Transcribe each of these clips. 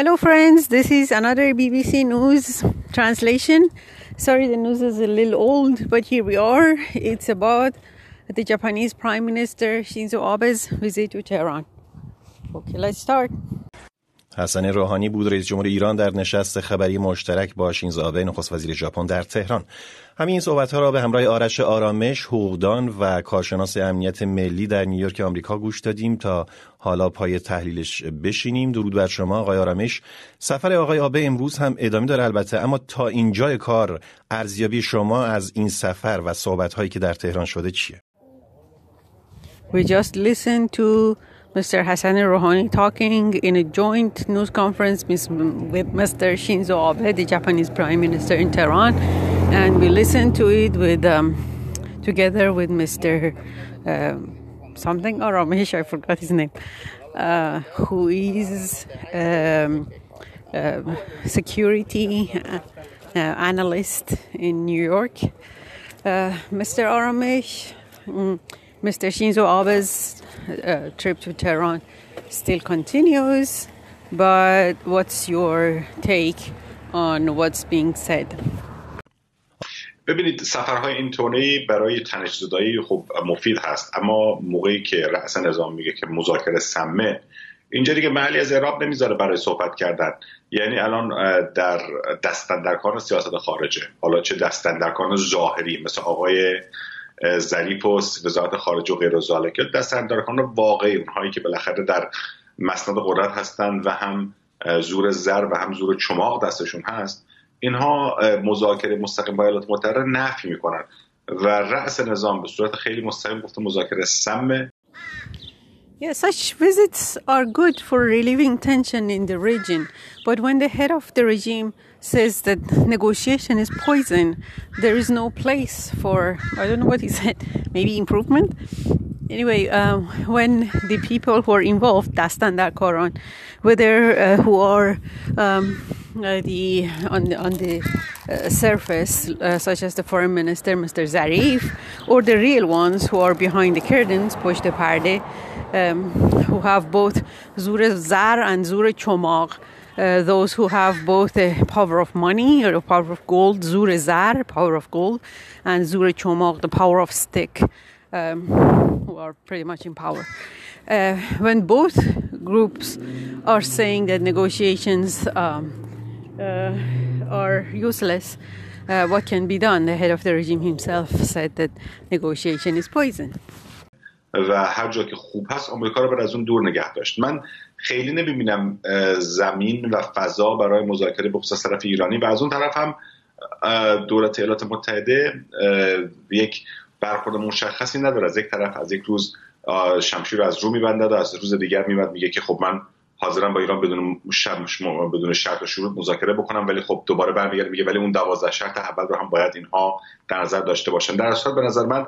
Hello friends, this is another BBC News translation. Sorry, the news is a little old, but here we are. It's about the Japanese Prime Minister Shinzo Abe's visit to Tehran. Okay, let's start. حسن روحانی بود رئیس جمهور ایران در نشست خبری مشترک با شینزو آبه نخست وزیر ژاپن در تهران. همین صحبت‌ها را به همراه آرش آرامش، حقوقدان و کارشناس امنیت ملی در نیویورک آمریکا گوش دادیم تا حالا پای تحلیلش بشینیم. درود بر شما آقای آرامش. سفر آقای آبه امروز هم ادامه داره البته، اما تا اینجای کار ارزیابی شما از این سفر و صحبت‌هایی که در تهران شده چیه؟ We just listened to Mr. Hassan Rouhani talking in a joint news conference with Mr. Shinzo Abe, the Japanese Prime Minister in Tehran, and we listened to it with together with Mr. something or Ramesh, I forgot his name, who is security analyst in New York. Mr. Ramesh, Mr. Shinzo Abe's trip to Tehran still continues, but what's your take on what's being said? ببینید، سفرهای این تونه‌ای برای تنش‌زدایی خب مفید هست، اما موقعی که رأس نظام میگه که مذاکره سمه، اینجا دیگه محلی از اعراب نمیذاره برای صحبت کردن. یعنی الان در دست‌اندرکان سیاست خارجه، حالا چه دست‌اندرکان ظاهری مثل آقای ظریف و وزارت خارجه و غیر ذالک، که دستاندرکان واقعی، اونهایی که بالاخره در مسند قدرت هستند و هم زور زر و هم زور چماق دستشون هست، اینها مذاکره مستقیم با ایالات متحده نفی میکنن و رأس نظام به صورت خیلی مستقیم گفته مذاکره سمه. Yeah, such visits are good for relieving tension in the region. But when the head of the regime says that negotiation is poison, there is no place for, I don't know what he said, maybe improvement? Anyway, when the people who are involved, Dastandarkoran, whether who are on the surface, such as the foreign minister, Mr. Zarif, or the real ones who are behind the curtains, push the parde, who have both Zur Zar and Zur Chomaq, those who have both the power of money or the power of gold, Zur Zar, power of gold, and Zur Chomaq, the power of stick, who are pretty much in power. When both groups are saying that negotiations are useless, what can be done? The head of the regime himself said that negotiation is poison. و هر جا که خوب هست آمریکا رو بر از اون دور نگه داشت. من خیلی نمیبینم زمین و فضا برای مذاکره به خصوص طرف ایرانی، و از اون طرف هم دولت ایالات متحده یک برخورد مشخصی نداره. از یک طرف از یک روز شمشیر از رو میبندد و از روز دیگر میاد میگه که خب من حاضرم با ایران بدون شرط و شروط مذاکره بکنم، ولی خب دوباره برمیگرده میگه ولی اون 12 شرط اول رو هم باید اینها در نظر داشته باشن. در اصل به نظر من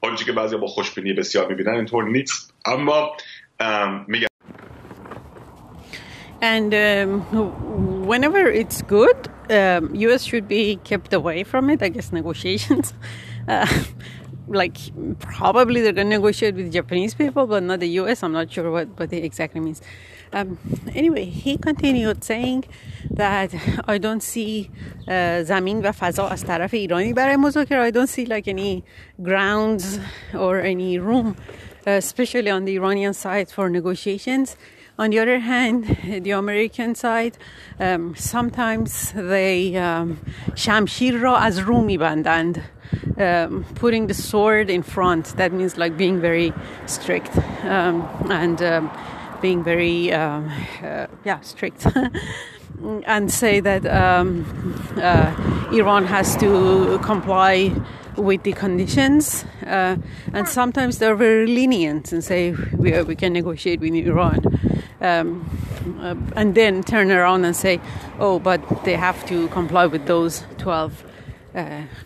آنچه که بعضی با خوشبینی بسیار میبینن اینطور نیست، اما میگن. And whenever it's good, US should be kept away from it, I guess, negotiations. Like probably they're going to negotiate with Japanese people, but not the US. I'm not sure what it exactly means. Anyway, he continued saying that I don't see زمین و فضا از طرف ایرانی برای مذاکره. I don't see like any grounds or any room, especially on the Iranian side, for negotiations. On the other hand, the American side, sometimes they شمشیر را از رو میبندند. Putting the sword in front, that means like being very strict and being very strict and say that Iran has to comply with the conditions, and sometimes they're very lenient and say we can negotiate with Iran, and then turn around and say, oh, but they have to comply with those 12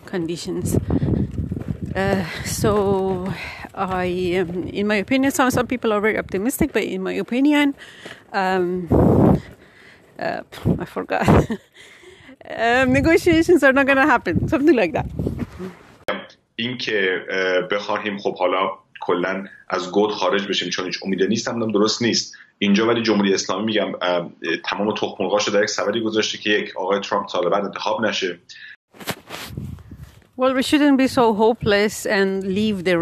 conditions. So I in my opinion, some people are very optimistic, but in my opinion I forgot. Negotiations are not going to happen, something like that. این که بخواهیم خب حالا کلا از گود خارج بشیم چون هیچ امیدی نیست هم درست نیست. اینجا ولی جمهوری اسلامی میگم تمام تخم مرغاشو در یک سبدی گذاشته که یک آقای ترامپ سال بعد انتخاب نشه. Well, we shouldn't be so hopeless and leave the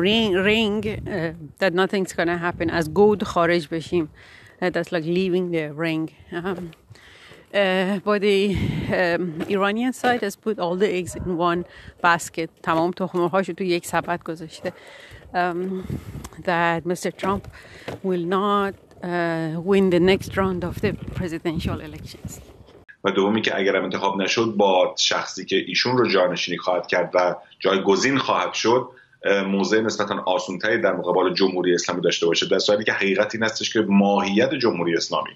ring that nothing's going to happen. As gold خارج بشیم. That's like leaving the ring. But the Iranian side has put all the eggs in one basket. تمام تخم مرغاشو تو یک سبد گذاشته. That Mr. Trump will not win the next round of the presidential elections. و دومی که اگر انتخاب نشد با شخصی که ایشون رو جانشینی خواهد کرد و جایگزین خواهد شد موضع نسبتاً آسان‌تری در مقابل جمهوری اسلامی داشته باشه، در صورتی که حقیقت این هستش که ماهیت جمهوری اسلامی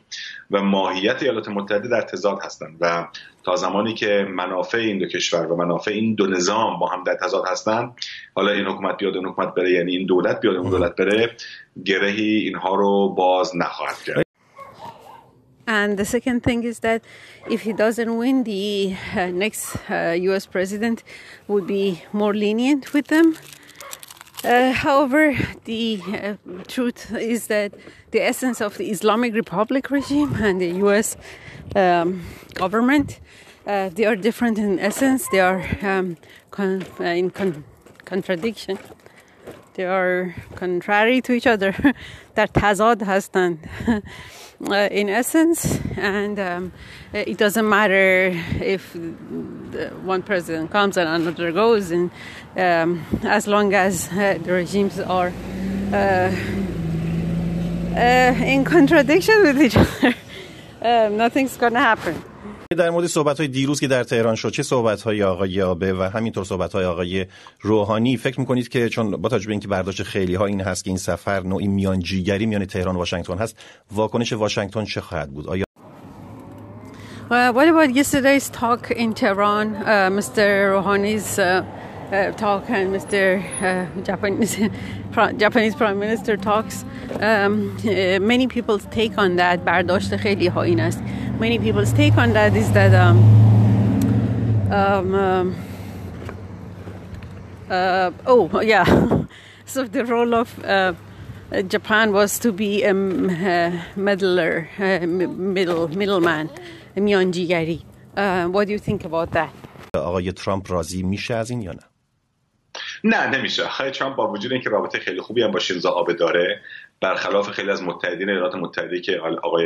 و ماهیت ایالات متحده در تضاد هستند و تا زمانی که منافع این دو کشور و منافع این دو نظام با هم در تضاد هستند، حالا این حکومت بیاد اون حکومت بره، یعنی این دولت بیاد اون دولت بره، گرهی اینها رو باز نخواهد کرد. And the second thing is that if he doesn't win, the next U.S. president would be more lenient with them. However, the truth is that the essence of the Islamic Republic regime and the U.S. government, they are different in essence. They are in contradiction. They are contrary to each other. در تضاد هستند. In essence, and it doesn't matter if one president comes and another goes, and as long as the regimes are in contradiction with each other, nothing's going to happen. در مورد صحبت‌های دیروز که در تهران شد، چه صحبت‌های آقای آبه و همینطور صحبت‌های آقای روحانی، فکر می‌کنید که چون با توجه به اینکه برداشت خیلی‌ها این هست که این سفر نوعی میانجیگری میان تهران و واشنگتن هست، واکنش واشنگتن چه خواهد بود؟ آیا What about yesterday's talk in Tehran, Mr. Rouhani's talk and Mr. Japanese Prime Minister talks? Many people's take on that برداشت خیلی‌ها این است. Many people's take on that is that so the role of Japan was to be a meddler, middleman, میانجیگری. What do you think about that? آقای ترامپ راضی میشه از این یا نه؟ نه نمیشه. آقای ترامپ با وجود اینکه رابطه خیلی خوبی هم با شینزو آبه داره، برخلاف خیلی از متحدین ایالات متحده که آقای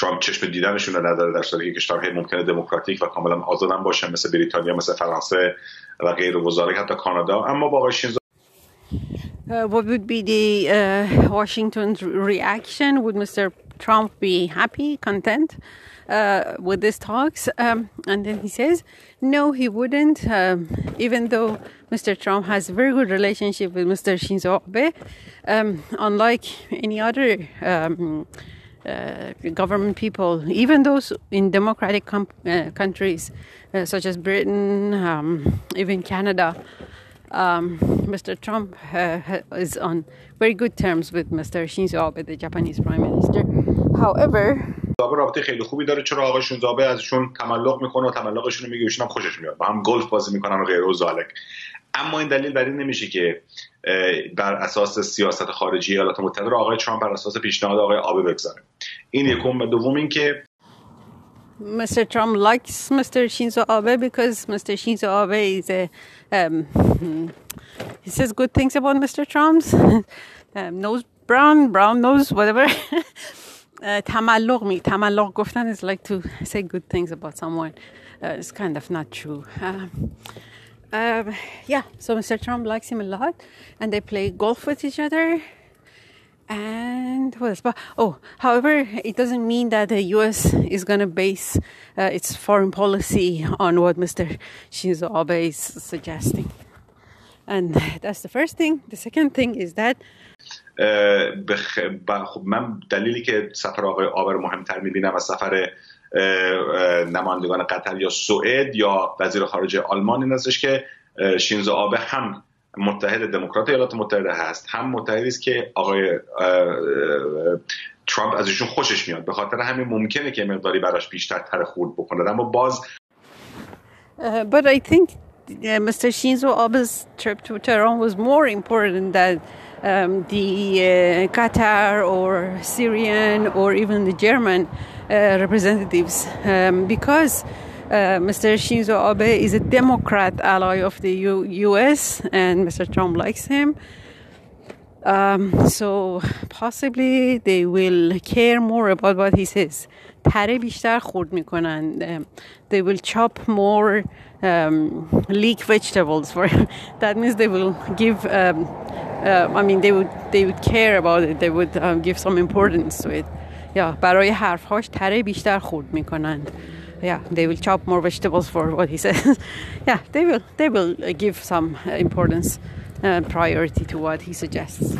ترامپ چشم دیدنشون رو نداره، در صورتی که کشورهای ممکنه دموکراتیک و کاملا آزادم باشن مثل بریتانیا، مثل فرانسه و غیر و وزارک، حتی کانادا. اما با آقای شینزو What would be the Washington's reaction? Would Mr. Trump be happy, content with these talks? And then he says, no, he wouldn't. Even though Mr. Trump has a very good relationship with Mr. Shinzo Abe, unlike any other government people, even those in democratic countries such as Britain, even Canada, Mr. Trump is on very good terms with Mr. Shinzo Abe, the Japanese Prime Minister. However, رابطه خیلی خوبی داره، چرا آقای شینزو آبه ازشون تملق میکنه و تملقشون میگه ایشون هم خوشش میاد، با هم گلف بازی میکنن و غیره و زالک. اما این دلیل بر این نمیشه که بر اساس سیاست خارجی ایالات متحده رو آقای ترامپ بر اساس پیشنهاد آقای آبه بگذاره. این یکم و دوم این که Mr. Trump likes Mr. Shinzo Abe because Mr. Shinzo Abe is a he says good things about Mr. Trump's nose brown nose whatever. تملق گفتن is like to say good things about someone. It's kind of not true. So Mr. Trump likes him a lot and they play golf with each other. And what else? However, it doesn't mean that the U.S. is going to base its foreign policy on what Mr. Shinzo Abe is suggesting. And that's the first thing. The second thing is that خب من دلیلی که سفر آقای آبر مهمتر میبینم از سفر نمایندگان قطر یا سوئد یا وزیر خارجه آلمان این هستش که شینزو آبه هم متحد دموکرات ایالات متحده هست، هم متحدی است که آقای ترامپ ازشون خوشش میاد، به خاطر همین ممکنه که مقداری براش بیشتر تر خورد بکنه. اما باز But I think Mr. Shinzo Abe's trip to Tehran was more important than the Qatar or Syrian or even the German representatives, because Mr. Shinzo Abe is a Democrat ally of the U.S. and Mr. Trump likes him. So possibly they will care more about what he says. تره بیشتر خورد میکنن. They will chop more leek vegetables for him. That means they will give. They would care about it. They would give some importance to it. Yeah, برای حرفهاش تره بیشتر خورد میکنن. Yeah, they will chop more vegetables for what he says. Yeah, they will give some importance and priority to what he suggests.